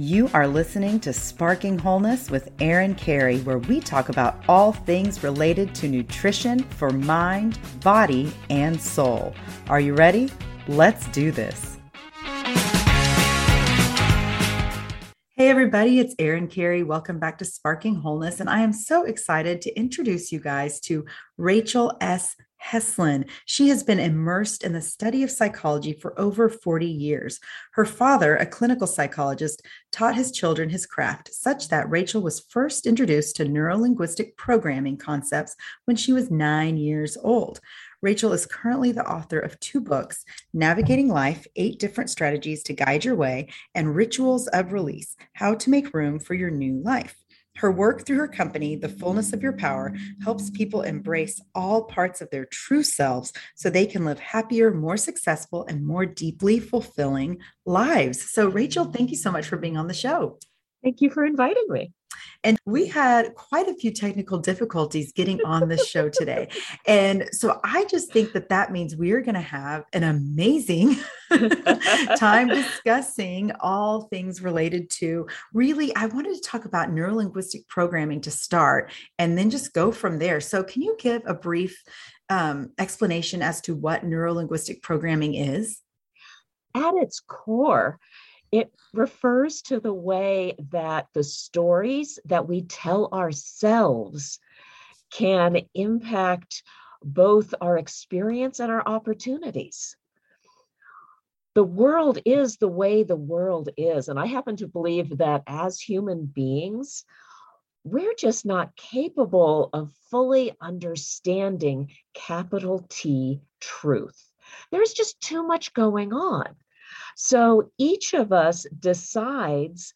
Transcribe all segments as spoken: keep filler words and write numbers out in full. You are listening to Sparking Wholeness with Erin Carey, where we talk about all things related to nutrition for mind, body, and soul. Are you ready? Let's do this. Hey everybody, it's Erin Carey. Welcome back to Sparking Wholeness, and I am so excited to introduce you guys to Rachel S. Heslin. She has been immersed in the study of psychology for over forty years. Her father, a clinical psychologist, taught his children his craft, such that Rachel was first introduced to neuro-linguistic programming concepts when she was nine years old. Rachel is currently the author of two books, Navigating Life, Eight Different Strategies to Guide Your Way, and Rituals of Release, How to Make Room for Your New Life. Her work through her company, The Fullness of Your Power, helps people embrace all parts of their true selves so they can live happier, more successful, and more deeply fulfilling lives. So, Rachel, thank you so much for being on the show. Thank you for inviting me. And we had quite a few technical difficulties getting on this show today. And so I just think that that means we're going to have an amazing time discussing all things related to really, I wanted to talk about neuro-linguistic programming to start and then just go from there. So can you give a brief um, explanation as to what neuro-linguistic programming is? At its core, it refers to the way that the stories that we tell ourselves can impact both our experience and our opportunities. The world is the way the world is. And I happen to believe that as human beings, we're just not capable of fully understanding capital T truth. There's just too much going on. So each of us decides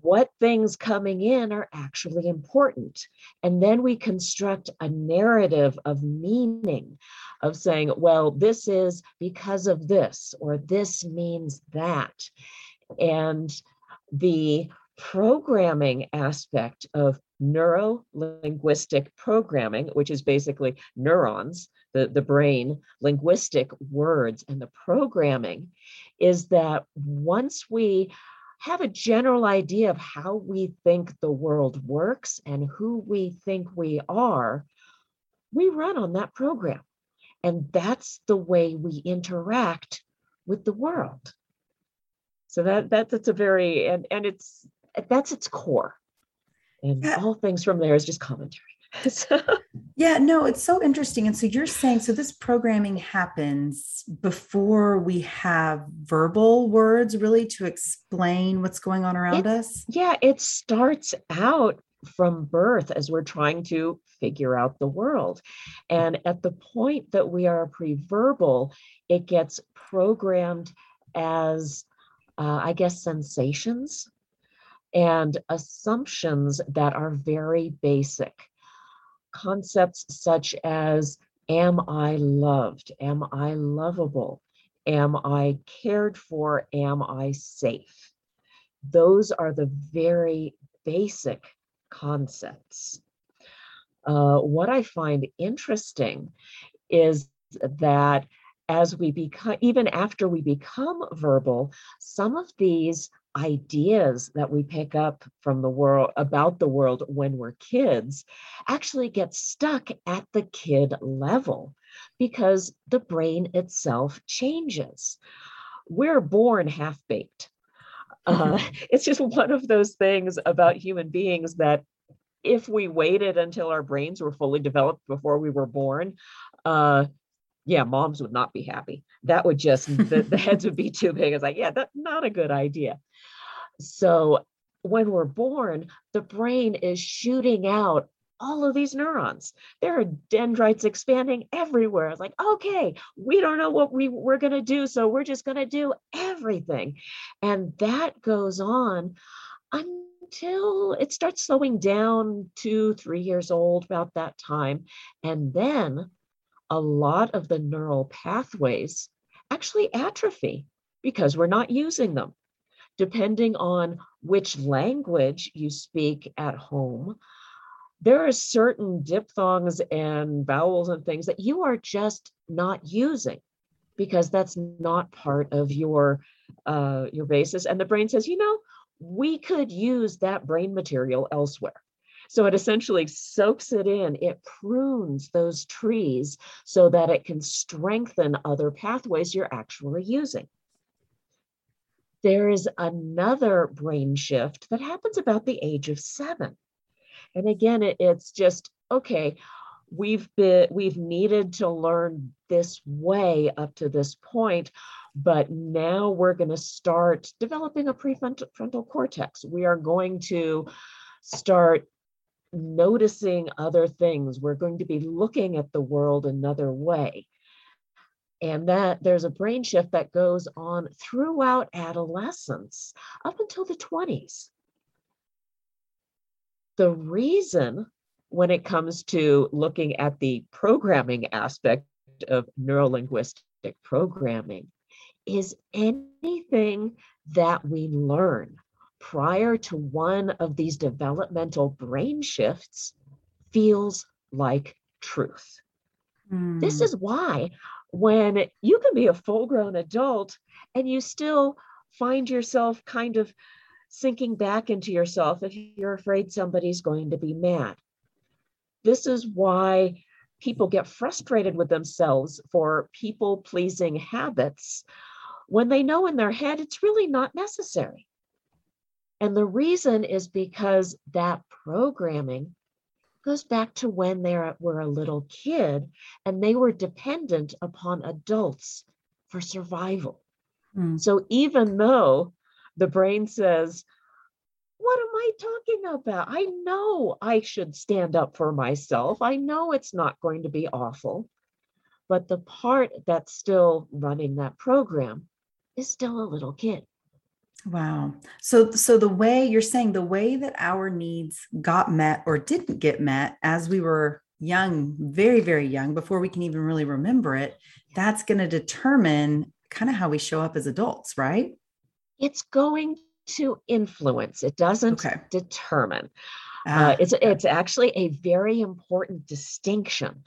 what things coming in are actually important. And then we construct a narrative of meaning, of saying, well, this is because of this, or this means that. And the programming aspect of neuro-linguistic programming, which is basically neurons, the, the brain, linguistic words, and the programming is that once we have a general idea of how we think the world works and who we think we are, we run on that program. And that's the way we interact with the world. So that, that that's a very, and, and it's, that's its core. And all things from there is just commentary. So. Yeah, no, it's so interesting. And so you're saying, so this programming happens before we have verbal words really to explain what's going on around it, us? Yeah, it starts out from birth as we're trying to figure out the world. And at the point that we are pre-verbal, it gets programmed as, uh, I guess, sensations and assumptions that are very basic. Concepts such as, am I loved? Am I lovable? Am I cared for? Am I safe? Those are the very basic concepts. Uh, what I find interesting is that as we become, even after we become verbal, some of these ideas that we pick up from the world about the world when we're kids actually get stuck at the kid level because the brain itself changes. We're born half-baked. Uh, it's just one of those things about human beings that if we waited until our brains were fully developed before we were born, uh, yeah, moms would not be happy. That would just, the, the heads would be too big. It's like, yeah, that's not a good idea. So when we're born, the brain is shooting out all of these neurons. There are dendrites expanding everywhere. It's like, okay, we don't know what we, we're going to do. So we're just going to do everything. And that goes on until it starts slowing down two, three years old, about that time. And then a lot of the neural pathways actually atrophy because we're not using them. Depending on which language you speak at home, there are certain diphthongs and vowels and things that you are just not using because that's not part of your uh, your basis. And the brain says, you know, we could use that brain material elsewhere. So it essentially soaks it in, it prunes those trees so that it can strengthen other pathways you're actually using. There is another brain shift that happens about the age of seven. And again, it, it's just, okay, we've been, we've needed to learn this way up to this point, but now we're going to start developing a prefrontal frontal cortex. We are going to start noticing other things. We're going to be looking at the world another way. And that there's a brain shift that goes on throughout adolescence up until the twenties. The reason when it comes to looking at the programming aspect of neuro-linguistic programming is anything that we learn prior to one of these developmental brain shifts feels like truth. Mm. This is why when you can be a full-grown adult and you still find yourself kind of sinking back into yourself if you're afraid somebody's going to be mad. This is why people get frustrated with themselves for people-pleasing habits when they know in their head it's really not necessary. And the reason is because that programming goes back to when they were a little kid and they were dependent upon adults for survival. Mm. So even though the brain says, what am I talking about? I know I should stand up for myself. I know it's not going to be awful. But the part that's still running that program is still a little kid. Wow. So, so the way you're saying the way that our needs got met or didn't get met as we were young, very, very young, before we can even really remember it, that's going to determine kind of how we show up as adults, right? It's going to influence. It doesn't okay. determine. Ah, uh, it's okay. it's actually a very important distinction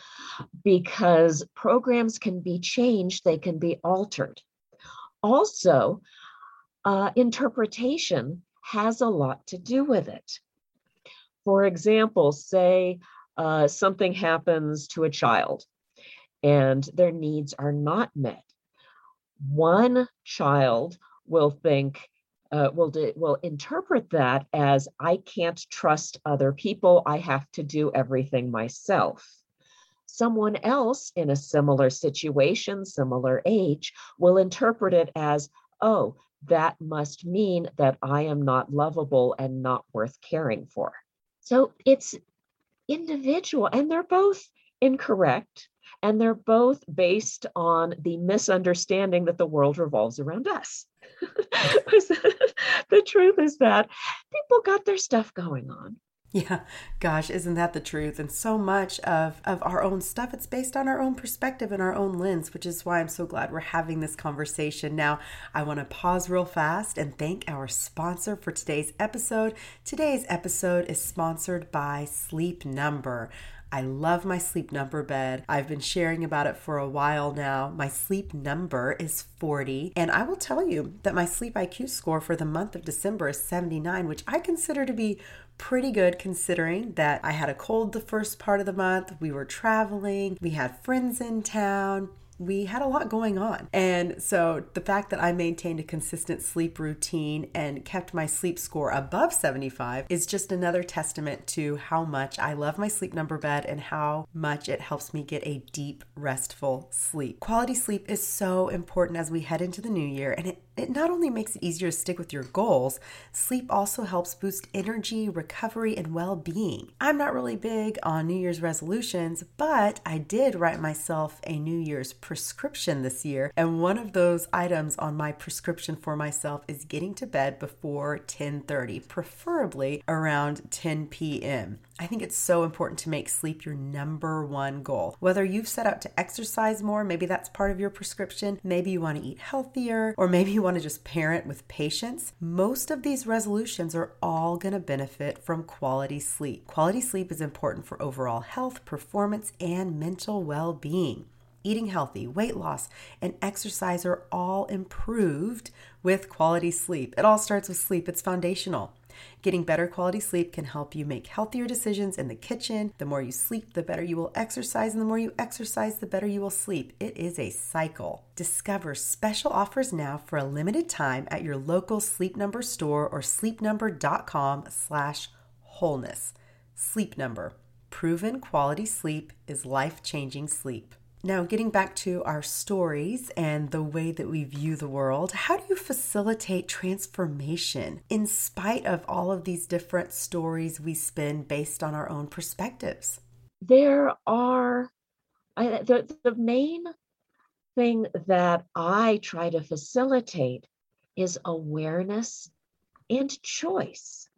because programs can be changed. They can be altered. Also, Uh, interpretation has a lot to do with it. For example, say uh, something happens to a child and their needs are not met. One child will think, uh, will, do, will interpret that as, I can't trust other people. I have to do everything myself. Someone else in a similar situation, similar age, will interpret it as, oh, that must mean that I am not lovable and not worth caring for. So it's individual, and they're both incorrect, and they're both based on the misunderstanding that the world revolves around us. The truth is that people got their stuff going on. Yeah. Gosh, isn't that the truth? And so much of, of our own stuff, it's based on our own perspective and our own lens, which is why I'm so glad we're having this conversation. Now, I want to pause real fast and thank our sponsor for today's episode. Today's episode is sponsored by Sleep Number. I love my Sleep Number bed. I've been sharing about it for a while now. My Sleep Number is forty, and I will tell you that my Sleep I Q score for the month of December is seventy-nine, which I consider to be pretty good considering that I had a cold the first part of the month, we were traveling, we had friends in town. We had a lot going on. And so the fact that I maintained a consistent sleep routine and kept my sleep score above seventy-five is just another testament to how much I love my Sleep Number bed and how much it helps me get a deep, restful sleep. Quality sleep is so important as we head into the new year, and it It not only makes it easier to stick with your goals, sleep also helps boost energy, recovery, and well-being. I'm not really big on New Year's resolutions, but I did write myself a New Year's prescription this year, and one of those items on my prescription for myself is getting to bed before ten thirty, preferably around ten p.m. I think it's so important to make sleep your number one goal. Whether you've set out to exercise more, maybe that's part of your prescription, maybe you want to eat healthier, or maybe you want to just parent with patience, most of these resolutions are all going to benefit from quality sleep. Quality sleep is important for overall health, performance, and mental well-being. Eating healthy, weight loss, and exercise are all improved with quality sleep. It all starts with sleep. It's foundational. Getting better quality sleep can help you make healthier decisions in the kitchen. The more you sleep, the better you will exercise, and the more you exercise, the better you will sleep. It is a cycle. Discover special offers now for a limited time at your local Sleep Number store or sleep number dot com slash wholeness. Sleep Number. Proven quality sleep is life-changing sleep. Now, getting back to our stories and the way that we view the world, how do you facilitate transformation in spite of all of these different stories we spin based on our own perspectives? There are, I, the, the main thing that I try to facilitate is awareness and choice,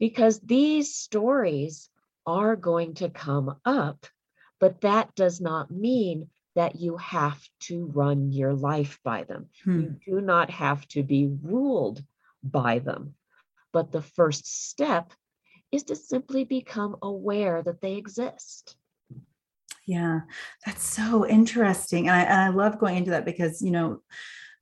because these stories are going to come up. But that does not mean that you have to run your life by them. Hmm. You do not have to be ruled by them. But the first step is to simply become aware that they exist. Yeah, that's so interesting. And I, and I love going into that because, you know,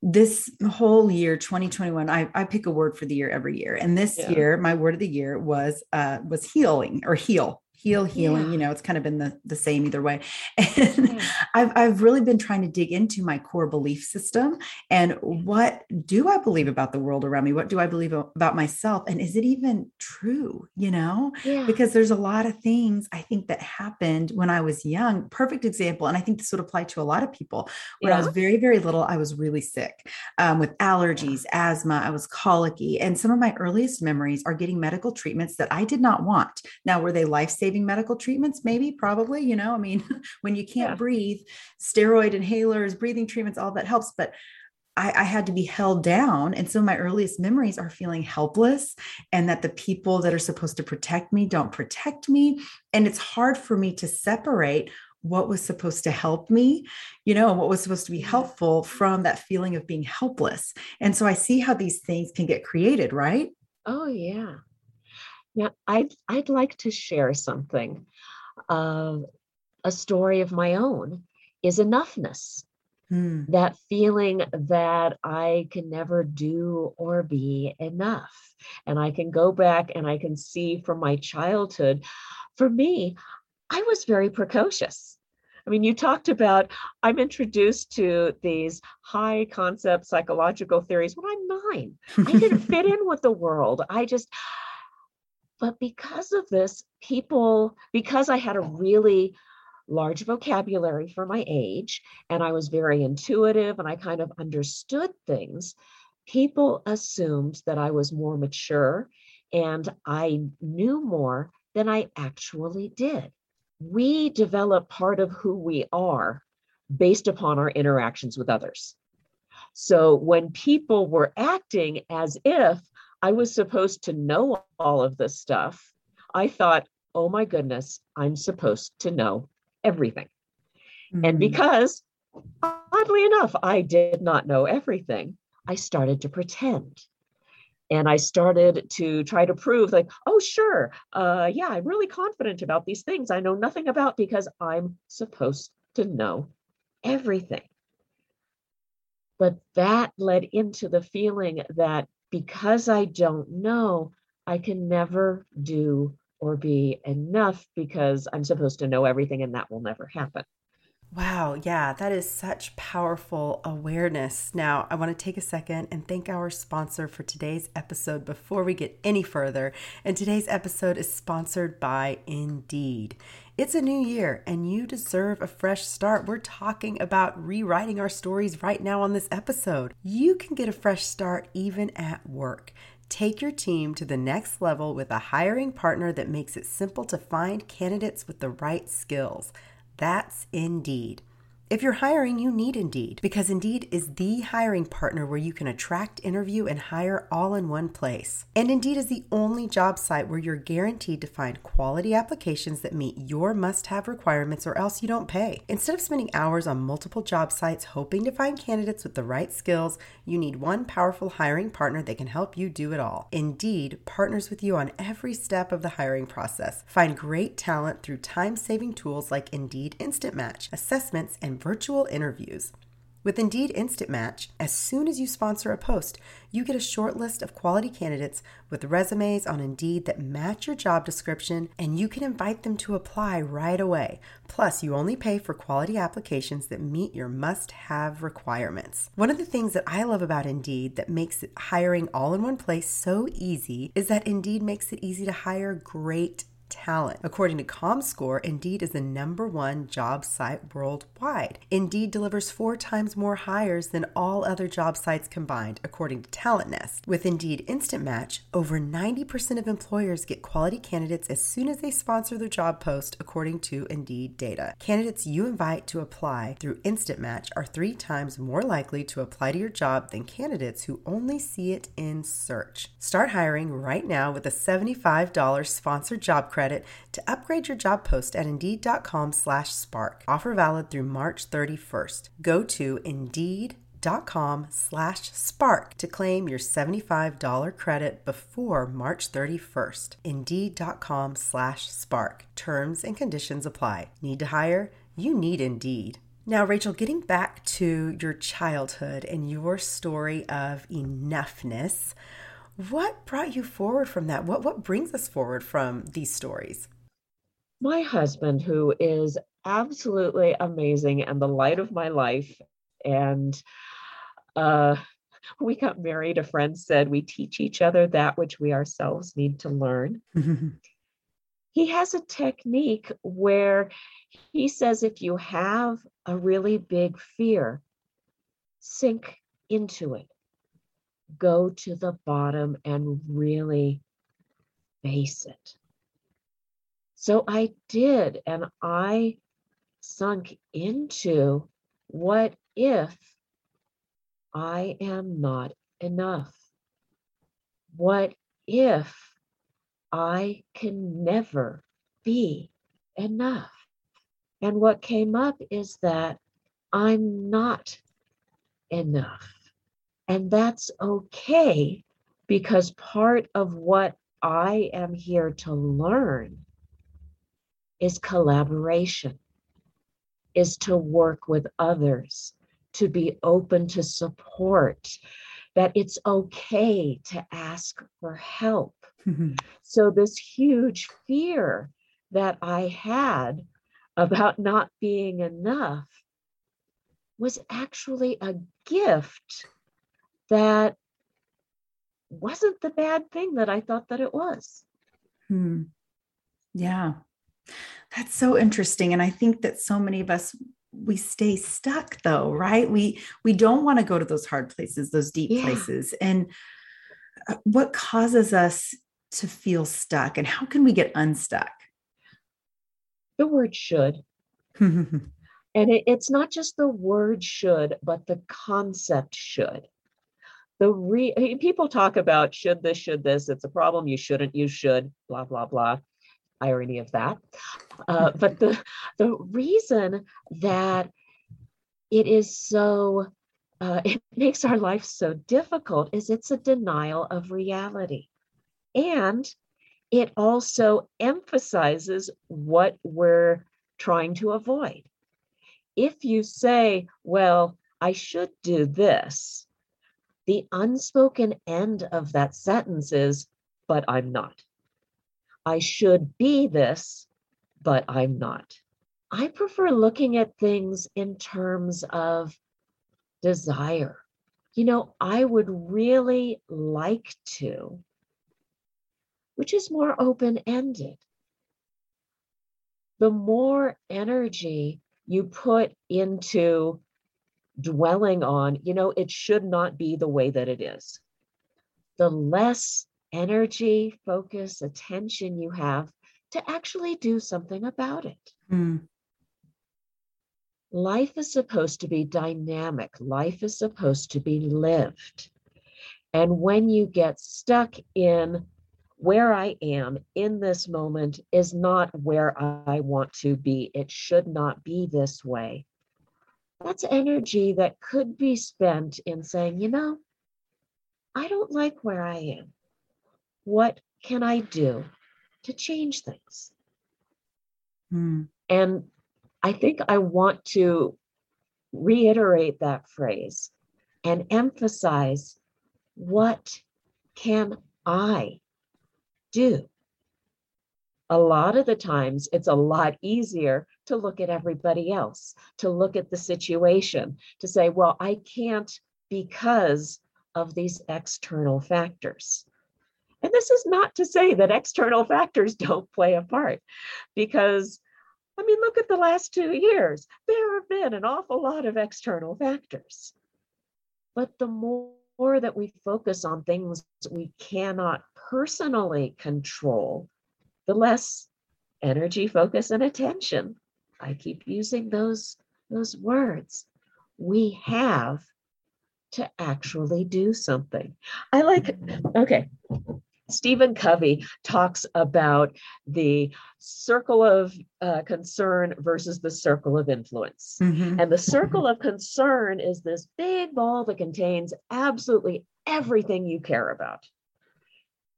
this whole year, twenty twenty-one, I, I pick a word for the year every year. And this yeah. year, my word of the year was uh, was healing or heal. Heal, healing, yeah. you know, it's kind of been the, the same either way. And yeah. I've I've really been trying to dig into my core belief system and what do I believe about the world around me? What do I believe about myself? And is it even true? You know, yeah. because there's a lot of things I think that happened when I was young. Perfect example. And I think this would apply to a lot of people. When yeah. I was very, very little, I was really sick um, with allergies, yeah. asthma. I was colicky. And some of my earliest memories are getting medical treatments that I did not want. Now, were they life-saving? Saving medical treatments, maybe, probably, you know, I mean, when you can't yeah. breathe, steroid inhalers, breathing treatments, all that helps. But I, I had to be held down. And so my earliest memories are feeling helpless and that the people that are supposed to protect me don't protect me. And it's hard for me to separate what was supposed to help me, you know, what was supposed to be helpful from that feeling of being helpless. And so I see how these things can get created, right? Oh, yeah. Yeah, I'd, I'd like to share something. Uh, a story of my own is enoughness. Mm. That feeling that I can never do or be enough. And I can go back and I can see from my childhood, for me, I was very precocious. I mean, you talked about, I'm introduced to these high concept psychological theories when I'm nine. I didn't fit in with the world. I just... But because of this, people, because I had a really large vocabulary for my age, and I was very intuitive and I kind of understood things, people assumed that I was more mature and I knew more than I actually did. We develop part of who we are based upon our interactions with others. So when people were acting as if I was supposed to know all of this stuff, I thought, oh my goodness, I'm supposed to know everything. Mm-hmm. And because, oddly enough, I did not know everything, I started to pretend. And I started to try to prove like, oh, sure, uh, yeah, I'm really confident about these things I know nothing about because I'm supposed to know everything. But that led into the feeling that because I don't know, I can never do or be enough because I'm supposed to know everything and that will never happen. Wow. Yeah, that is such powerful awareness. Now, I want to take a second and thank our sponsor for today's episode before we get any further. And today's episode is sponsored by Indeed. It's a new year and you deserve a fresh start. We're talking about rewriting our stories right now on this episode. You can get a fresh start even at work. Take your team to the next level with a hiring partner that makes it simple to find candidates with the right skills. That's Indeed. If you're hiring, you need Indeed, because Indeed is the hiring partner where you can attract, interview, and hire all in one place. And Indeed is the only job site where you're guaranteed to find quality applications that meet your must-have requirements or else you don't pay. Instead of spending hours on multiple job sites hoping to find candidates with the right skills, you need one powerful hiring partner that can help you do it all. Indeed partners with you on every step of the hiring process. Find great talent through time-saving tools like Indeed Instant Match, assessments, and virtual interviews. With Indeed Instant Match, as soon as you sponsor a post, you get a short list of quality candidates with resumes on Indeed that match your job description, and you can invite them to apply right away. Plus, you only pay for quality applications that meet your must-have requirements. One of the things that I love about Indeed that makes hiring all in one place so easy is that Indeed makes it easy to hire great talent. According to Comscore, Indeed is the number one job site worldwide. Indeed delivers four times more hires than all other job sites combined, according to Talent Nest. With Indeed Instant Match, over ninety percent of employers get quality candidates as soon as they sponsor their job post, according to Indeed data. Candidates you invite to apply through Instant Match are three times more likely to apply to your job than candidates who only see it in search. Start hiring right now with a seventy-five dollars sponsored job credit to upgrade your job post at Indeed.com slash Spark. Offer valid through March thirty-first. Go to Indeed.com slash Spark to claim your seventy-five dollars credit before March thirty-first. Indeed.com slash Spark. Terms and conditions apply. Need to hire? You need Indeed. Now, Rachel, getting back to your childhood and your story of enoughness, what brought you forward from that? What what brings us forward from these stories? My husband, who is absolutely amazing and the light of my life, and uh, we got married. A friend said we teach each other that which we ourselves need to learn. He has a technique where he says if you have a really big fear, sink into it. Go to the bottom and really face it. So I did, and I sunk into what if I am not enough? What if I can never be enough? And what came up is that I'm not enough. And that's okay, because part of what I am here to learn is collaboration, is to work with others, to be open to support, that it's okay to ask for help. Mm-hmm. So this huge fear that I had about not being enough was actually a gift that wasn't the bad thing that I thought that it was. Hmm. Yeah. That's so interesting. And I think that so many of us, we stay stuck though, right? We, we don't want to go to those hard places, those deep yeah. places. And what causes us to feel stuck, and how can we get unstuck? The word should. And it, it's not just the word should, but the concept should. The re I mean, people talk about should this, should this, it's a problem, you shouldn't, you should, blah, blah, blah. Irony of that. Uh, but the the reason that it is so, uh, it makes our life so difficult is it's a denial of reality. And it also emphasizes what we're trying to avoid. If you say, well, I should do this, the unspoken end of that sentence is, but I'm not. I should be this, but I'm not. I prefer looking at things in terms of desire. You know, I would really like to, which is more open-ended. The more energy you put into dwelling on, you know, it should not be the way that it is, the less energy, focus, attention you have to actually do something about it. Mm. Life is supposed to be dynamic. Life is supposed to be lived. And when you get stuck in where I am in this moment is not where I want to be, it should not be this way, that's energy that could be spent in saying, you know, I don't like where I am. What can I do to change things? Mm. And I think I want to reiterate that phrase and emphasize, what can I do? A lot of the times, it's a lot easier to look at everybody else, to look at the situation, to say, well, I can't because of these external factors. And this is not to say that external factors don't play a part, because, I mean, look at the last two years. There have been an awful lot of external factors. But the more that we focus on things we cannot personally control, the less energy, focus, and attention. I keep using those, those words. We have to actually do something. I like, okay. Stephen Covey talks about the circle of uh, concern versus the circle of influence. Mm-hmm. And the circle of concern is this big ball that contains absolutely everything you care about.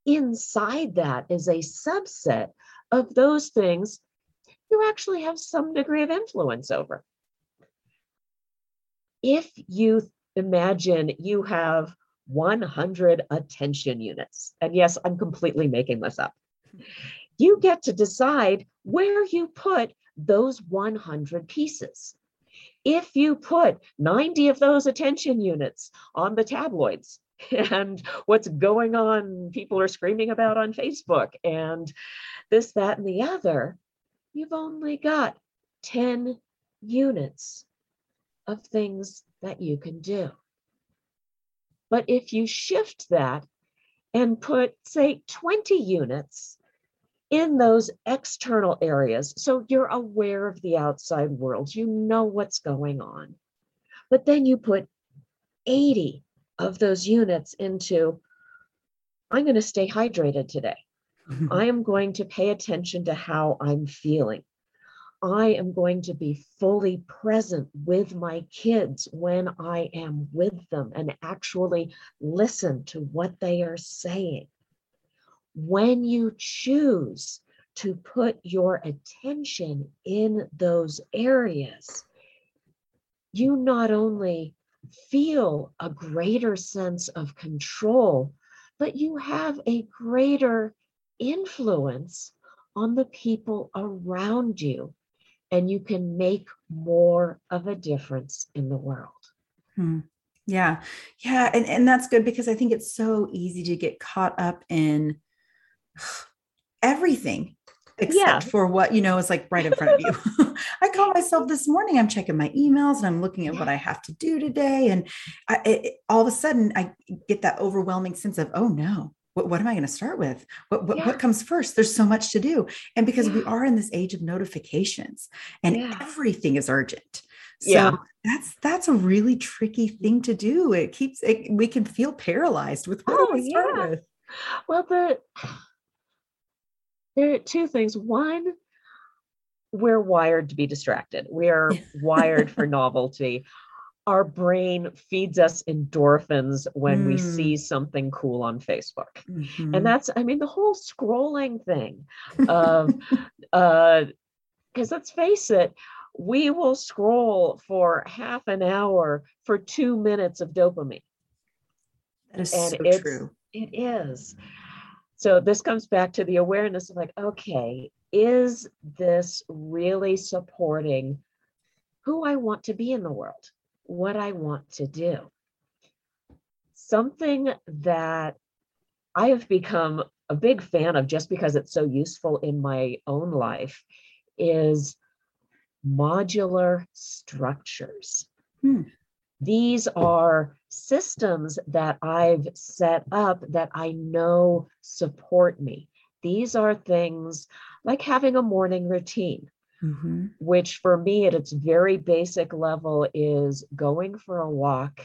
Inside that is a subset of those things you actually have some degree of influence over. If you imagine you have one hundred attention units, and yes, I'm completely making this up, you get to decide where you put those one hundred pieces. If you put ninety of those attention units on the tabloids and what's going on, people are screaming about on Facebook and this, that, and the other, you've only got ten units of things that you can do. But if you shift that and put, say, twenty units in those external areas, so you're aware of the outside world, you know what's going on, but then you put eighty of those units into, I'm going to stay hydrated today. I am going to pay attention to how I'm feeling. I am going to be fully present with my kids when I am with them and actually listen to what they are saying. When you choose to put your attention in those areas, you not only feel a greater sense of control, but you have a greater influence on the people around you. And you can make more of a difference in the world. Hmm. Yeah. Yeah. And, and that's good, because I think it's so easy to get caught up in everything except yeah. for what, you know, is like right in front of you. I caught myself this morning, I'm checking my emails and I'm looking at yeah. what I have to do today. And I, it, all of a sudden I get that overwhelming sense of, oh no, What, what am I going to start with? What what, yeah. what comes first? There's so much to do. And because yeah. we are in this age of notifications and yeah. everything is urgent. So yeah. that's, that's a really tricky thing to do. It keeps, it, we can feel paralyzed with what oh, do I start yeah. with? Well, the, there are two things. One, we're wired to be distracted. We are wired for novelty. Our brain feeds us endorphins when mm. we see something cool on Facebook. Mm-hmm. And that's, I mean, the whole scrolling thing of, uh, because let's face it, we will scroll for half an hour for two minutes of dopamine. That is and so it's, true. It is. So this comes back to the awareness of like, okay, is this really supporting who I want to be in the world? What I want to do. Something that I have become a big fan of just because it's so useful in my own life is modular structures. Hmm. These are systems that I've set up that I know support me. These are things like having a morning routine. Mm-hmm. Which for me at its very basic level is going for a walk,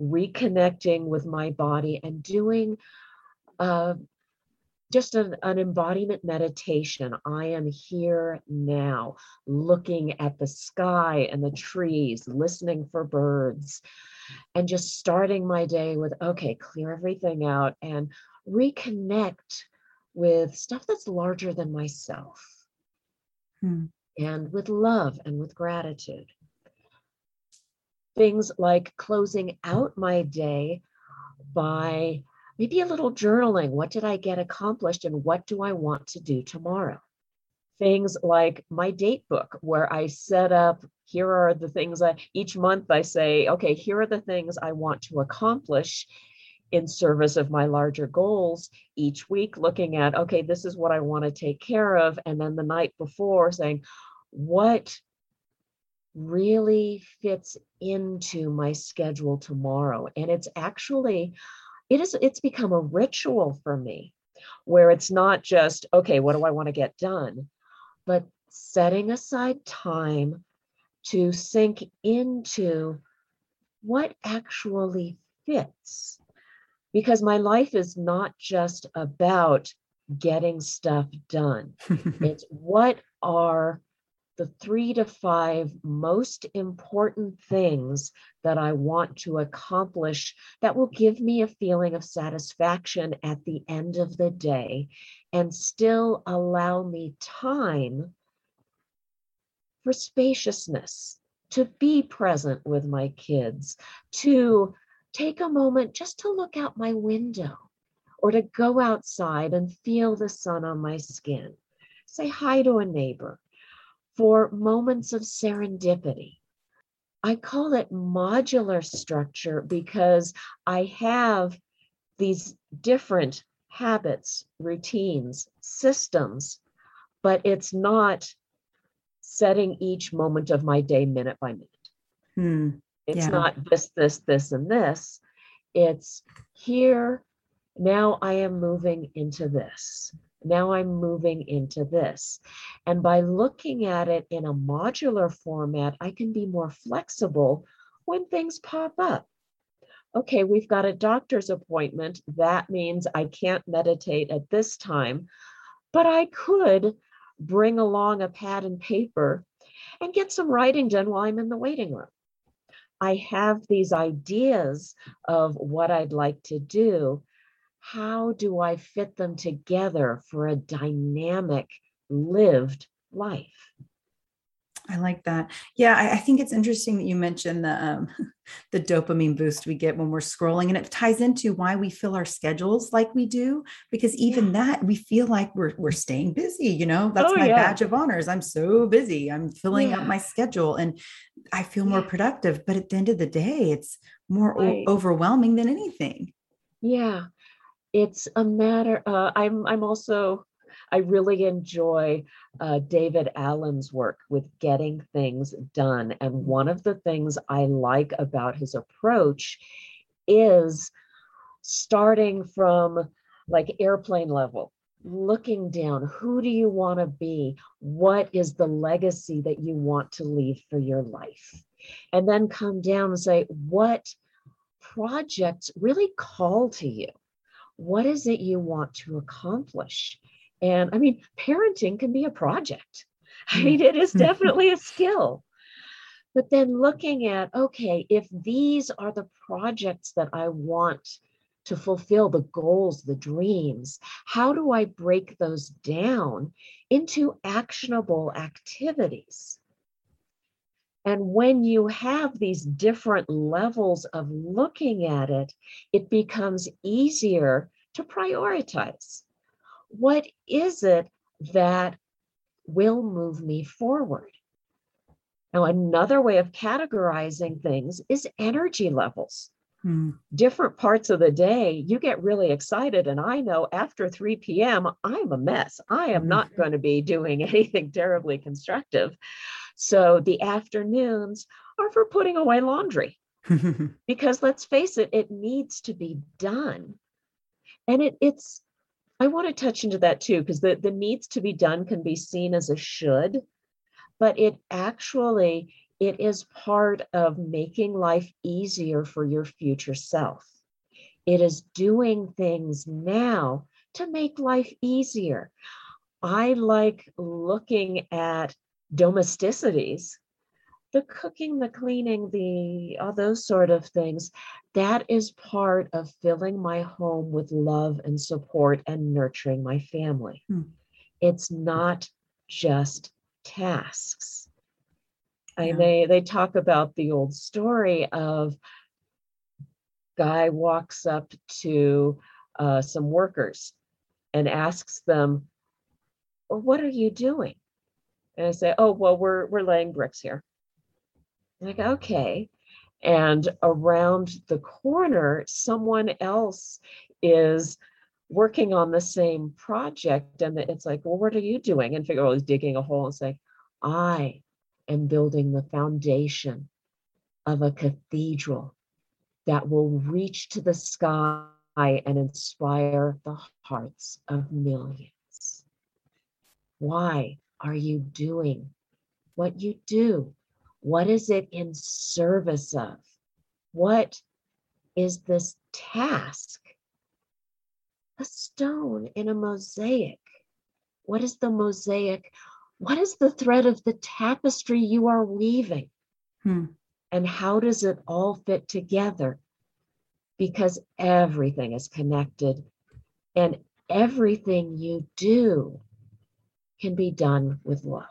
reconnecting with my body and doing uh, just an, an embodiment meditation. I am here now, looking at the sky and the trees, listening for birds, and just starting my day with, okay, clear everything out and reconnect with stuff that's larger than myself. Hmm. And with love and with gratitude. things like closing out my day by maybe a little journaling. What did I get accomplished and what do I want to do tomorrow? Things like my date book, where I set up, here are the things I, each month I say, okay, here are the things I want to accomplish in service of my larger goals, each week looking at, okay, this is what I want to take care of. And then the night before saying, what really fits into my schedule tomorrow? And it's actually, it is, it's become a ritual for me, where it's not just, okay, what do I want to get done? But setting aside time to sink into what actually fits. Because my life is not just about getting stuff done. It's what are the three to five most important things that I want to accomplish that will give me a feeling of satisfaction at the end of the day and still allow me time for spaciousness, to be present with my kids, to take a moment just to look out my window or to go outside and feel the sun on my skin, say hi to a neighbor, for moments of serendipity. I call it modular structure because I have these different habits, routines, systems, but it's not setting each moment of my day minute by minute. Hmm. It's yeah. not this, this, this, and this. It's here. Now I am moving into this. Now I'm moving into this. And by looking at it in a modular format, I can be more flexible when things pop up. Okay, we've got a doctor's appointment. That means I can't meditate at this time, but I could bring along a pad and paper and get some writing done while I'm in the waiting room. I have these ideas of what I'd like to do. How do I fit them together for a dynamic lived life? I like that. Yeah, I, I think it's interesting that you mentioned the um, the dopamine boost we get when we're scrolling, and it ties into why we fill our schedules like we do, because even yeah. that we feel like we're we're staying busy. You know, that's oh, my yeah. badge of honor is I'm so busy. I'm filling yeah. up my schedule, and I feel more yeah. productive. But at the end of the day, it's more right. o- overwhelming than anything. Yeah. It's a matter, uh, I'm I'm also, I really enjoy uh, David Allen's work with getting things done. And one of the things I like about his approach is starting from like airplane level, looking down, who do you want to be? What is the legacy that you want to leave for your life? And then come down and say, what projects really call to you? What is it you want to accomplish? And I mean, parenting can be a project. I mean, it is definitely a skill. But then looking at, okay, if these are the projects that I want to fulfill, the goals, the dreams, how do I break those down into actionable activities? And when you have these different levels of looking at it, it becomes easier to prioritize. What is it that will move me forward? Now, another way of categorizing things is energy levels. Hmm. Different parts of the day, you get really excited. And I know after three p.m., I'm a mess. I am not going to be doing anything terribly constructive. So the afternoons are for putting away laundry because let's face it, it needs to be done. And it, it's, I want to touch into that too, because the, the needs to be done can be seen as a should, but it actually, it is part of making life easier for your future self. It is doing things now to make life easier. I like looking at domesticities, the cooking, the cleaning, the all those sort of things, that is part of filling my home with love and support and nurturing my family. Hmm. It's not just tasks. Yeah. And they, they talk about the old story of guy walks up to uh, some workers and asks them, well, what are you doing? And I say, oh, well, we're we're laying bricks here. Like, okay. And around the corner, someone else is working on the same project. And it's like, well, what are you doing? And Figueroa is digging a hole and saying, I am building the foundation of a cathedral that will reach to the sky and inspire the hearts of millions. Why are you doing what you do? What is it in service of? What is this task? A stone in a mosaic. What is the mosaic? What is the thread of the tapestry you are weaving? Hmm. And how does it all fit together? Because everything is connected, and everything you do can be done with love.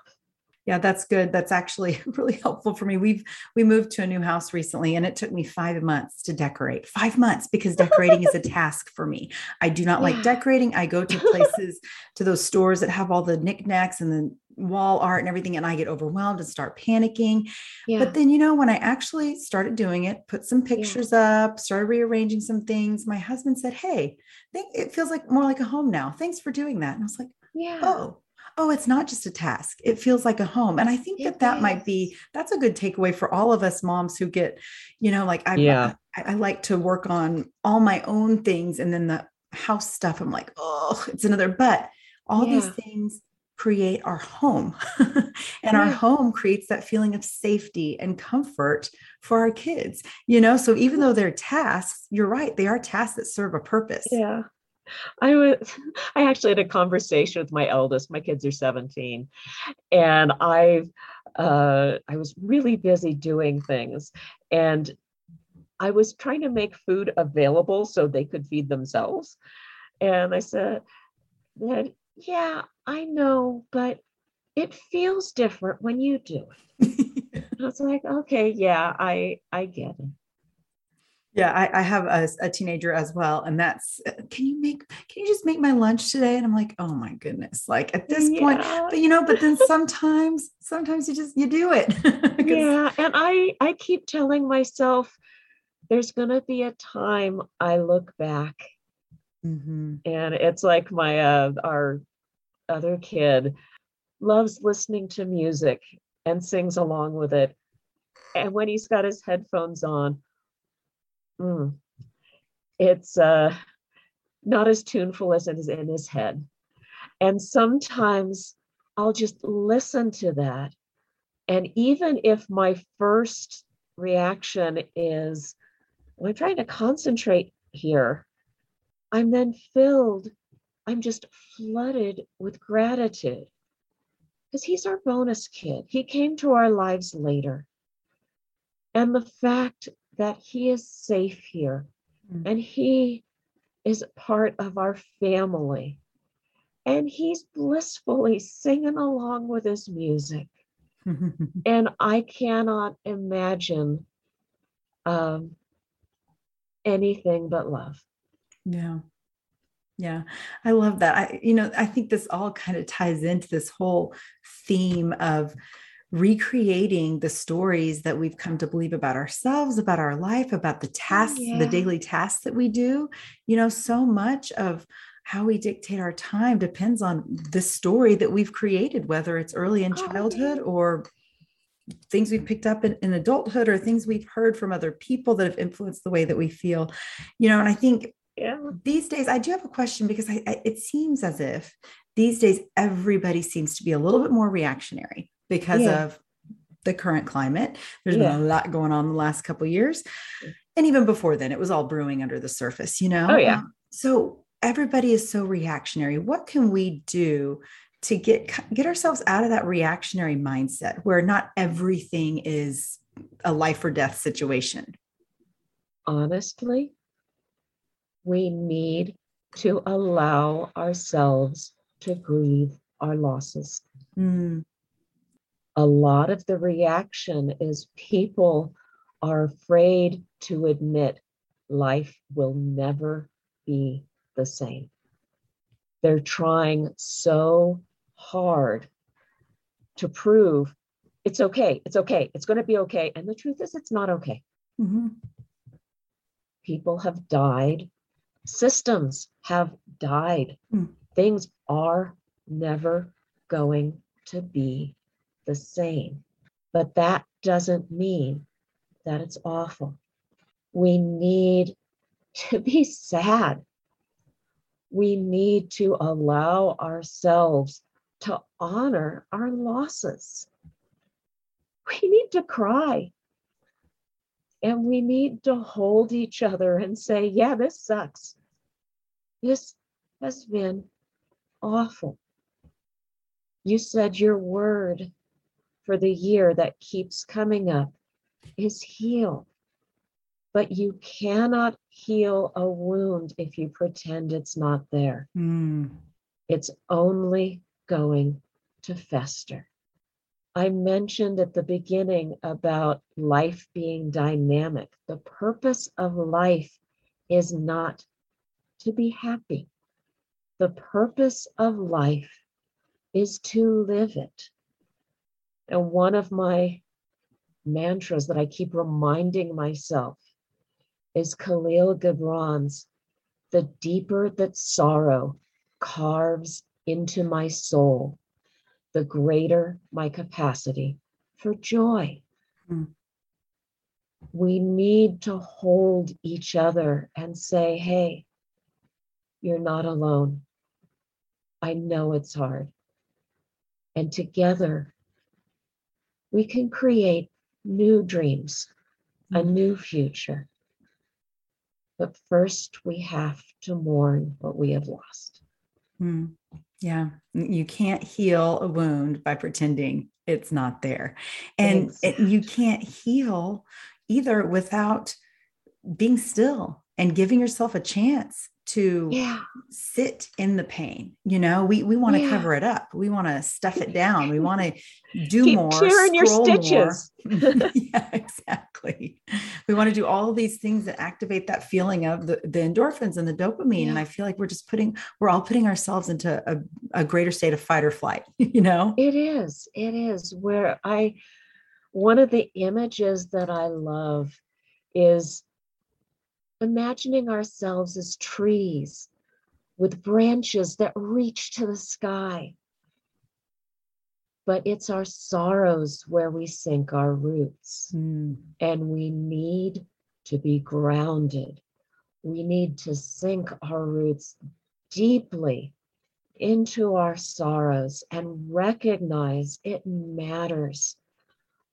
Yeah, that's good. That's actually really helpful for me. We've, we moved to a new house recently, and it took me five months to decorate five months because decorating is a task for me. I do not yeah. like decorating. I go to places, to those stores that have all the knickknacks and the wall art and everything, and I get overwhelmed and start panicking. Yeah. But then, you know, when I actually started doing it, put some pictures yeah. up, started rearranging some things, my husband said, hey, it feels like more like a home now. Thanks for doing that. And I was like, yeah. oh, oh, it's not just a task. It feels like a home. And I think it that that is. might be, that's a good takeaway for all of us moms who get, you know, like I, yeah. I, I like to work on all my own things. And then the house stuff, I'm like, oh, it's another, but all yeah. these things create our home and yeah. our home creates that feeling of safety and comfort for our kids, you know? So even though they're tasks, you're right. They are tasks that serve a purpose. Yeah. I was, I actually had a conversation with my eldest. My kids are seventeen, and I've, uh, I was really busy doing things, and I was trying to make food available so they could feed themselves. And I said, yeah, I know, but it feels different when you do it. And I was like, okay, yeah, I, I get it. Yeah, I, I have a, a teenager as well. And that's, can you make, can you just make my lunch today? And I'm like, oh my goodness. Like at this yeah. point, but you know, but then sometimes, sometimes you just, you do it. yeah. And I, I keep telling myself, there's going to be a time I look back mm-hmm. and it's like my, uh, our other kid loves listening to music and sings along with it. And when he's got his headphones on, Mm. it's uh, not as tuneful as it is in his head. And sometimes I'll just listen to that. And even if my first reaction is, well, I'm trying to concentrate here, I'm then filled, I'm just flooded with gratitude. Because he's our bonus kid. He came to our lives later. And the fact that he is safe here and he is part of our family and he's blissfully singing along with his music. And I cannot imagine um, anything but love. Yeah. Yeah. I love that. I, you know, I think this all kind of ties into this whole theme of recreating the stories that we've come to believe about ourselves, about our life, about the tasks, oh, yeah. the daily tasks that we do. You know, so much of how we dictate our time depends on the story that we've created, whether it's early in childhood oh, yeah. or things we've picked up in, in adulthood or things we've heard from other people that have influenced the way that we feel, you know, and I think yeah. these days, I do have a question because I, I, it seems as if these days, everybody seems to be a little bit more reactionary because yeah. of the current climate. There's yeah. been a lot going on the last couple of years. And even before then, it was all brewing under the surface, you know? Oh, yeah. Um, so everybody is so reactionary. What can we do to get, get ourselves out of that reactionary mindset where not everything is a life or death situation? Honestly, we need to allow ourselves to grieve our losses. Mm. a lot of the reaction is people are afraid to admit life will never be the same. They're trying so hard to prove it's okay, it's okay, it's going to be okay. And the truth is, it's not okay. Mm-hmm. People have died. Systems have died. Mm. Things are never going to be the same. But that doesn't mean that it's awful. We need to be sad. We need to allow ourselves to honor our losses. We need to cry. And we need to hold each other and say, yeah, this sucks. This has been awful. You said your word for the year that keeps coming up is heal. But you cannot heal a wound if you pretend it's not there. Mm. It's only going to fester. I mentioned at the beginning about life being dynamic. The purpose of life is not to be happy. The purpose of life is to live it. And one of my mantras that I keep reminding myself is Khalil Gibran's, "The deeper that sorrow carves into my soul, the greater my capacity for joy." Mm. We need to hold each other and say, hey, you're not alone. I know it's hard. And together, we can create new dreams, mm. a new future. But first, we have to mourn what we have lost. Mm. Yeah. You can't heal a wound by pretending it's not there. And exactly. it, you can't heal either without being still and giving yourself a chance to yeah. sit in the pain. You know, we, we want to yeah. cover it up. We want to stuff it down. We want to do Keep more. Tearing your stitches. Yeah, exactly. We want to do all these things that activate that feeling of the, the endorphins and the dopamine. Yeah. And I feel like we're just putting, we're all putting ourselves into a, a greater state of fight or flight, you know? It is, it is where I, one of the images that I love is imagining ourselves as trees with branches that reach to the sky. But it's our sorrows where we sink our roots. Mm. And we need to be grounded. We need to sink our roots deeply into our sorrows and recognize it matters.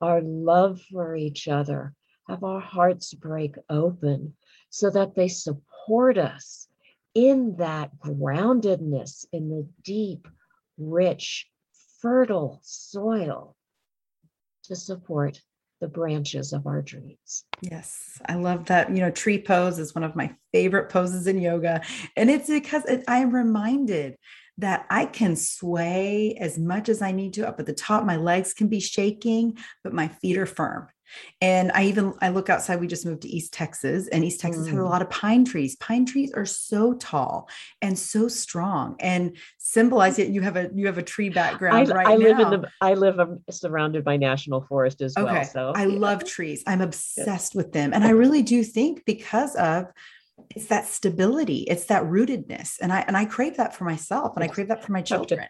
Our love for each other, have our hearts break open, so that they support us in that groundedness in the deep, rich, fertile soil to support the branches of our dreams. Yes. I love that. You know, tree pose is one of my favorite poses in yoga. And it's because it, I am reminded that I can sway as much as I need to up at the top. My legs can be shaking, but my feet are firm. And I even, I look outside, we just moved to East Texas, and East Texas mm. has a lot of pine trees. Pine trees are so tall and so strong and symbolize it. You have a, you have a tree background I, right I now. Live in the, I live um, surrounded by national forest as okay. well. So I yeah. love trees. I'm obsessed yeah. with them. And I really do think because of, it's that stability, it's that rootedness. And I, and I crave that for myself, and I crave that for my children.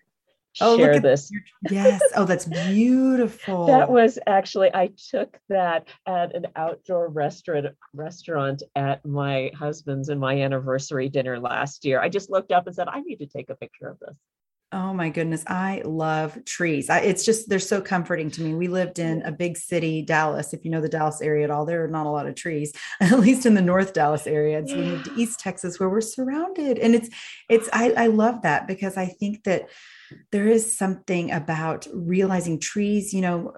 Oh, share look at this. That. Yes. Oh, that's beautiful. That was actually, I took that at an outdoor restaurant restaurant at my husband's and my anniversary dinner last year. I just looked up and said, I need to take a picture of this. Oh my goodness. I love trees. I, it's just, they're so comforting to me. We lived in a big city, Dallas. If you know the Dallas area at all, there are not a lot of trees, at least in the North Dallas area. And so we moved to East Texas where we're surrounded. And it's, it's, I, I love that because I think that there is something about realizing trees, you know,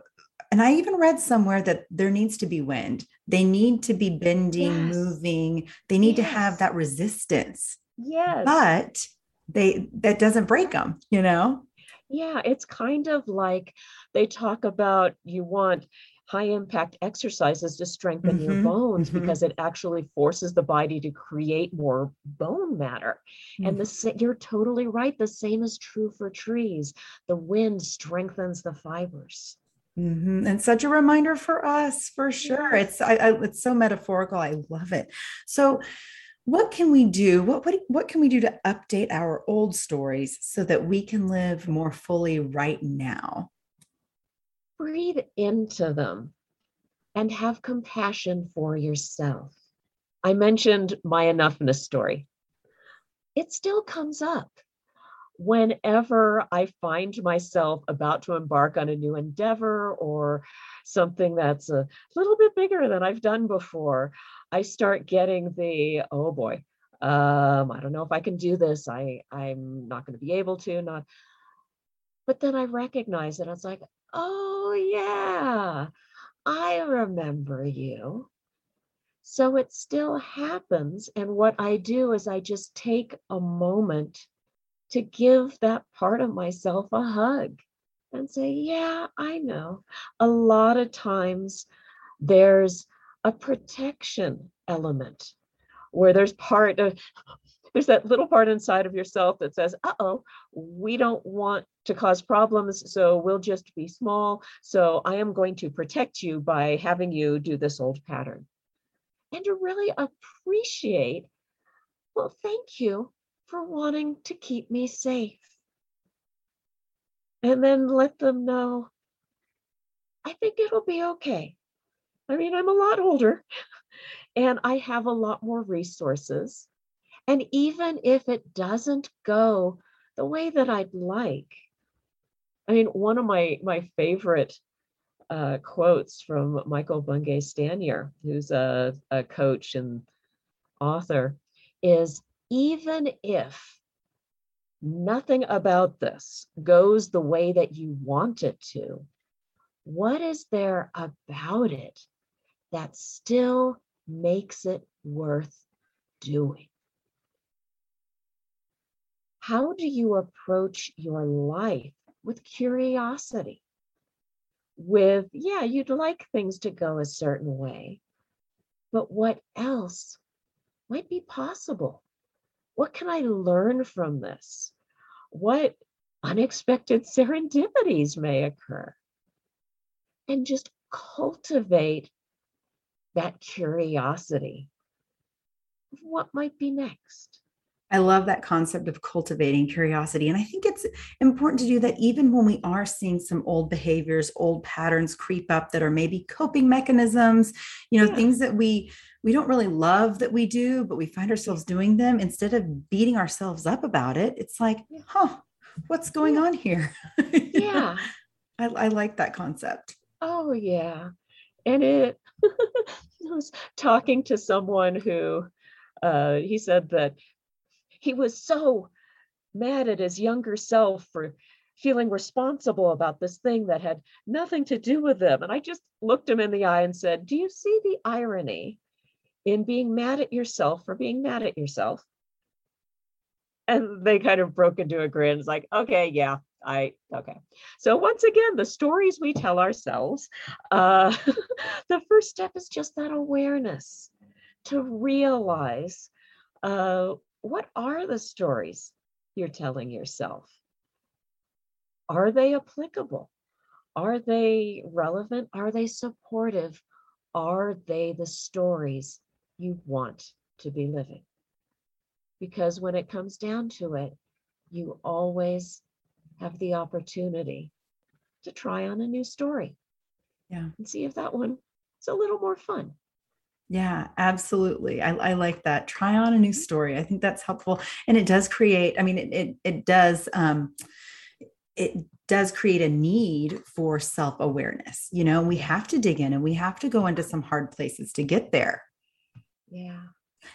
and I even read somewhere that there needs to be wind. They need to be bending, yes. moving. They need yes. to have that resistance. Yes. But they, that doesn't break them, you know? Yeah, it's kind of like they talk about you want high impact exercises to strengthen mm-hmm, your bones mm-hmm. because it actually forces the body to create more bone matter. Mm-hmm. And the, you're totally right. The same is true for trees. The wind strengthens the fibers. Mm-hmm. And such a reminder for us, for sure. It's I, I, it's so metaphorical. I love it. So what can we do? What, what what can we do to update our old stories so that we can live more fully right now? Breathe into them and have compassion for yourself. I mentioned my enoughness story. It still comes up. Whenever I find myself about to embark on a new endeavor or something that's a little bit bigger than I've done before, I start getting the, oh boy, um, I don't know if I can do this. I, I'm not going to be able to not. But then I recognize it. I was like, oh yeah, I remember you. So it still happens. And what I do is I just take a moment to give that part of myself a hug and say, yeah, I know. A lot of times there's a protection element where there's part of, there's that little part inside of yourself that says, uh-oh, we don't want to cause problems, so we'll just be small. So I am going to protect you by having you do this old pattern. And to really appreciate, well, thank you for wanting to keep me safe. And then let them know, I think it'll be okay. I mean, I'm a lot older and I have a lot more resources. And even if it doesn't go the way that I'd like, I mean, one of my, my favorite uh, quotes from Michael Bungay Stanier, who's a, a coach and author, is, even if nothing about this goes the way that you want it to, what is there about it that still makes it worth doing? How do you approach your life with curiosity? With, yeah, you'd like things to go a certain way, but what else might be possible? What can I learn from this? What unexpected serendipities may occur? And just cultivate that curiosity of what might be next. I love that concept of cultivating curiosity. And I think it's important to do that even when we are seeing some old behaviors, old patterns creep up that are maybe coping mechanisms, you know, yeah. things that we we don't really love that we do, but we find ourselves doing them. Instead of beating ourselves up about it, it's like, huh, what's going yeah. on here? yeah. I, I like that concept. Oh, yeah. And it I was talking to someone who uh, he said that he was so mad at his younger self for feeling responsible about this thing that had nothing to do with them. And I just looked him in the eye and said, do you see the irony in being mad at yourself for being mad at yourself? And they kind of broke into a grin. It's like, okay, yeah, I, okay. So once again, the stories we tell ourselves, uh, the first step is just that awareness to realize, uh, what are the stories you're telling yourself? Are they applicable? Are they relevant? Are they supportive? Are they the stories you want to be living? Because when it comes down to it, you always have the opportunity to try on a new story. Yeah. And see if that one is a little more fun. Yeah, absolutely. I, I like that. Try on a new story. I think that's helpful. And it does create, I mean, it, it, it does, um, it does create a need for self-awareness. You know, we have to dig in and we have to go into some hard places to get there. Yeah.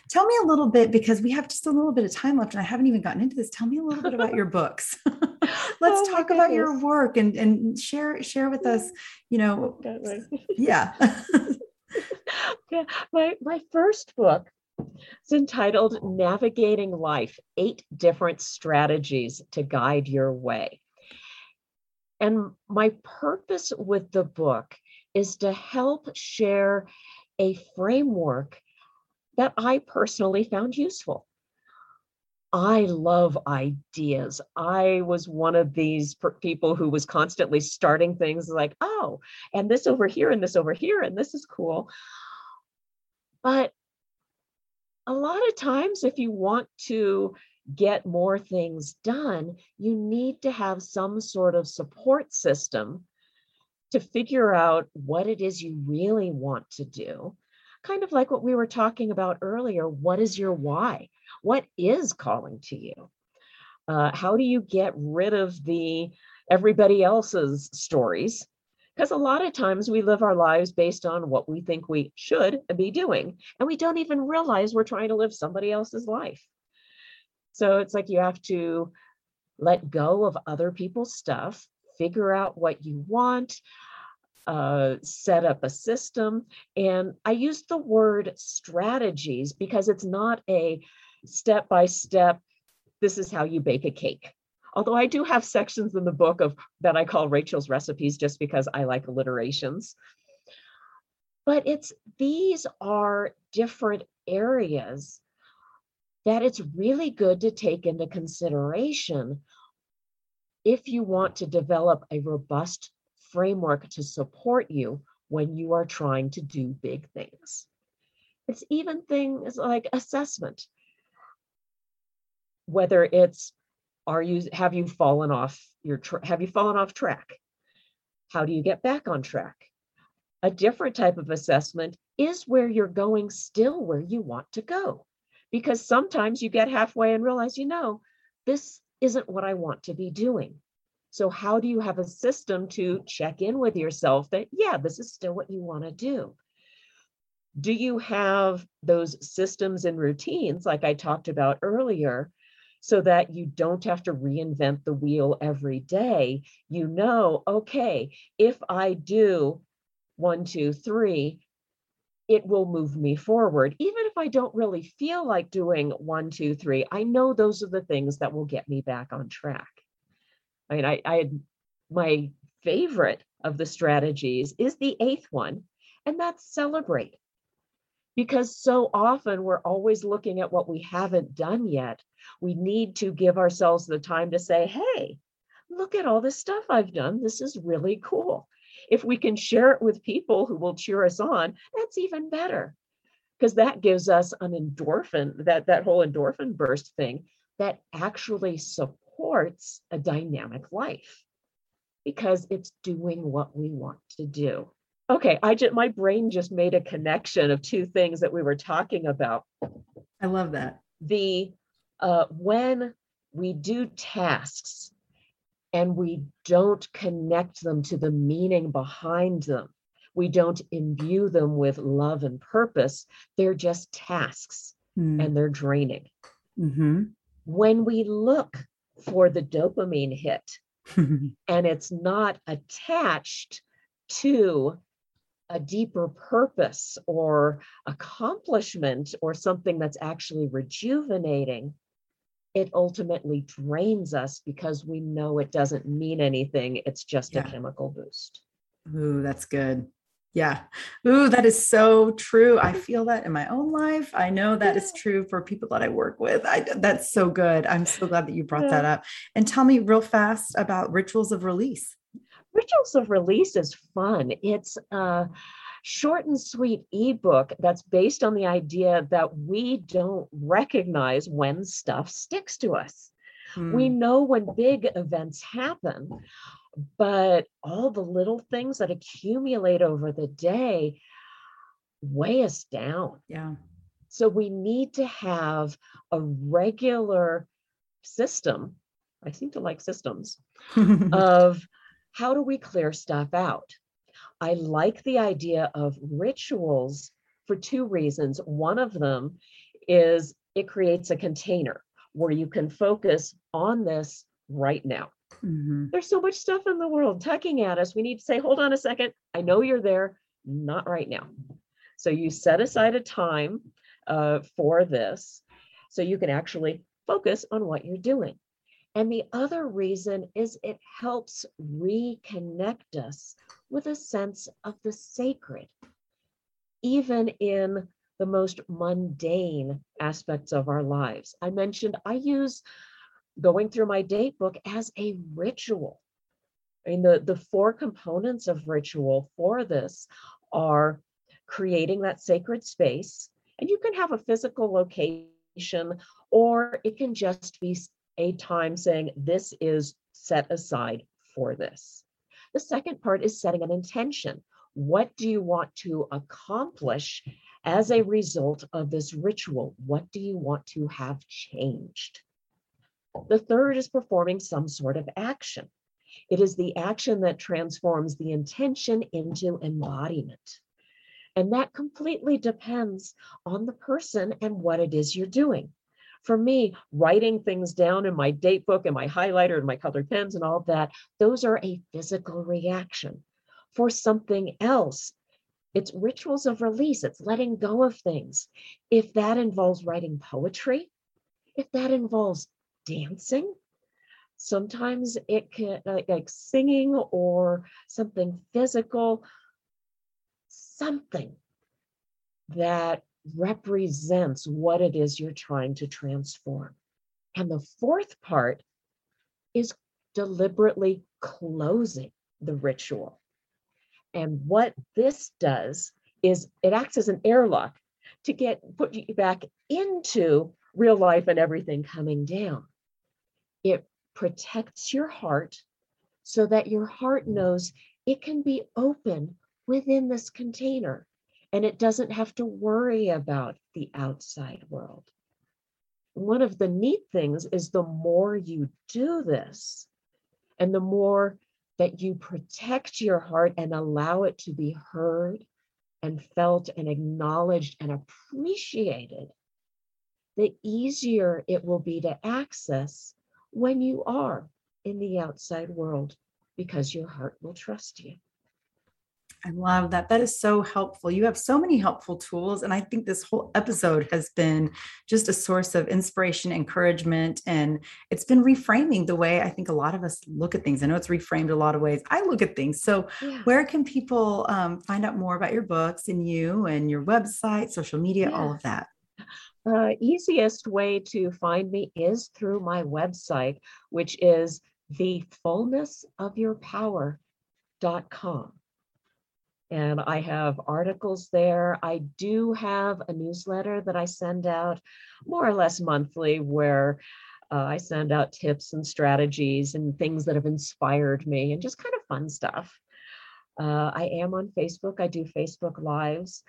Tell me a little bit, because we have just a little bit of time left and I haven't even gotten into this. Tell me a little bit about your books. Let's oh talk about your work and, and share, share with us, you know, yeah. Yeah, my, my first book is entitled Navigating Life, Eight Different Strategies to Guide Your Way. And my purpose with the book is to help share a framework that I personally found useful. I love ideas. I was one of these people who was constantly starting things like, oh, and this over here, and this over here, and this is cool. But a lot of times, if you want to get more things done, you need to have some sort of support system to figure out what it is you really want to do. Kind of like what we were talking about earlier, what is your why? What is calling to you? Uh, how do you get rid of the everybody else's stories? Because a lot of times we live our lives based on what we think we should be doing, and we don't even realize we're trying to live somebody else's life. So it's like you have to let go of other people's stuff, figure out what you want, uh, set up a system. And I use the word strategies because it's not a step-by-step, this is how you bake a cake. Although I do have sections in the book of that I call Rachel's recipes just because I like alliterations. But it's these are different areas that it's really good to take into consideration if you want to develop a robust framework to support you when you are trying to do big things. It's even things like assessment. Whether it's are you have you fallen off your tra- have you fallen off track? How do you get back on track? A different type of assessment is where you're going still where you want to go, because sometimes you get halfway and realize, you know, this isn't what I want to be doing. So how do you have a system to check in with yourself that, yeah, this is still what you want to do? Do you have those systems and routines like I talked about earlier, so that you don't have to reinvent the wheel every day? You know, okay, if I do one, two, three, it will move me forward. Even if I don't really feel like doing one, two, three, I know those are the things that will get me back on track. I mean, I, I had my favorite of the strategies is the eighth one, and that's celebrate. Because so often we're always looking at what we haven't done yet. We need to give ourselves the time to say, hey, look at all this stuff I've done. This is really cool. If we can share it with people who will cheer us on, that's even better. Because that gives us an endorphin, that, that whole endorphin burst thing that actually supports a dynamic life because it's doing what we want to do. Okay, I just, my brain just made a connection of two things that we were talking about. I love that. The uh, when we do tasks and we don't connect them to the meaning behind them, we don't imbue them with love and purpose, they're just tasks mm. and they're draining. Mm-hmm. When we look for the dopamine hit and it's not attached to a deeper purpose or accomplishment or something that's actually rejuvenating, it ultimately drains us because we know it doesn't mean anything. It's just yeah. a chemical boost. Ooh, that's good. Yeah. Ooh, that is so true. I feel that in my own life. I know that yeah. is true for people that I work with. I, that's so good. I'm so glad that you brought yeah. that up. And tell me real fast about Rituals of Release. Rituals of Release is fun. It's a short and sweet ebook that's based on the idea that we don't recognize when stuff sticks to us. Mm. We know when big events happen, but all the little things that accumulate over the day weigh us down. Yeah. So we need to have a regular system. I seem to like systems of how do we clear stuff out? I like the idea of rituals for two reasons. One of them is it creates a container where you can focus on this right now. Mm-hmm. There's so much stuff in the world tugging at us. We need to say, hold on a second. I know you're there, not right now. So you set aside a time uh, for this so you can actually focus on what you're doing. And the other reason is it helps reconnect us with a sense of the sacred, even in the most mundane aspects of our lives. I mentioned I use going through my date book as a ritual. I mean, the, the four components of ritual for this are creating that sacred space, and you can have a physical location, or it can just be a time saying, this is set aside for this. The second part is setting an intention. What do you want to accomplish as a result of this ritual? What do you want to have changed? The third is performing some sort of action. It is the action that transforms the intention into embodiment. And that completely depends on the person and what it is you're doing. For me, writing things down in my date book and my highlighter and my colored pens and all that, those are a physical reaction. For something else, it's rituals of release. It's letting go of things. If that involves writing poetry, if that involves dancing, sometimes it can, like, like singing or something physical, something that represents what it is you're trying to transform. And the fourth part is deliberately closing the ritual. And what this does is it acts as an airlock to get put you back into real life and everything coming down. It protects your heart so that your heart knows it can be open within this container, and it doesn't have to worry about the outside world. One of the neat things is the more you do this, and the more that you protect your heart and allow it to be heard and felt and acknowledged and appreciated, the easier it will be to access when you are in the outside world, because your heart will trust you. I love that. That is so helpful. You have so many helpful tools. And I think this whole episode has been just a source of inspiration, encouragement, and it's been reframing the way I think a lot of us look at things. I know it's reframed a lot of ways I look at things. So yeah. Where can people um, find out more about your books and you and your website, social media, yeah. all of that? Uh, easiest way to find me is through my website, which is the fullness of your power dot com. And I have articles there. I do have a newsletter that I send out more or less monthly, where uh, I send out tips and strategies and things that have inspired me and just kind of fun stuff. Uh, I am on Facebook. I do Facebook Lives.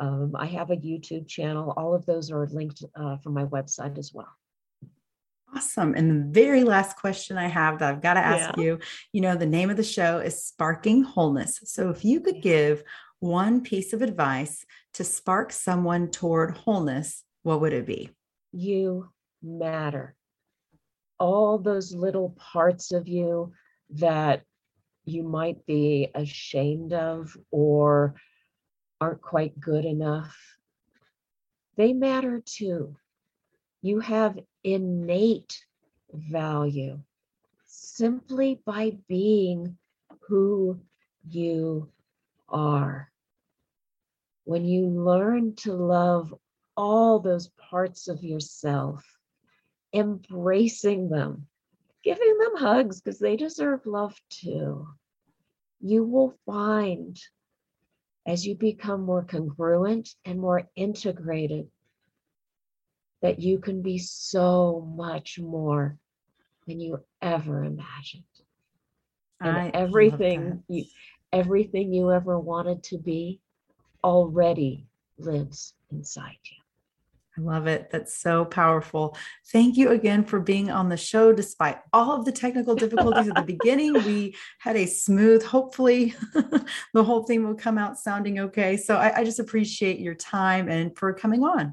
Um, I have a YouTube channel. All of those are linked uh, from my website as well. Awesome. And the very last question I have that I've got to ask yeah. you, you know, the name of the show is Sparking Wholeness. So if you could give one piece of advice to spark someone toward wholeness, what would it be? You matter. All those little parts of you that you might be ashamed of or aren't quite good enough, they matter too. You have innate value simply by being who you are. When you learn to love all those parts of yourself, embracing them, giving them hugs because they deserve love too, you will find, as you become more congruent and more integrated, that you can be so much more than you ever imagined. And I everything you, everything you ever wanted to be already lives inside you. I love it. That's so powerful. Thank you again for being on the show. Despite all of the technical difficulties at the beginning, we had a smooth, hopefully the whole thing will come out sounding okay. So I, I just appreciate your time and for coming on.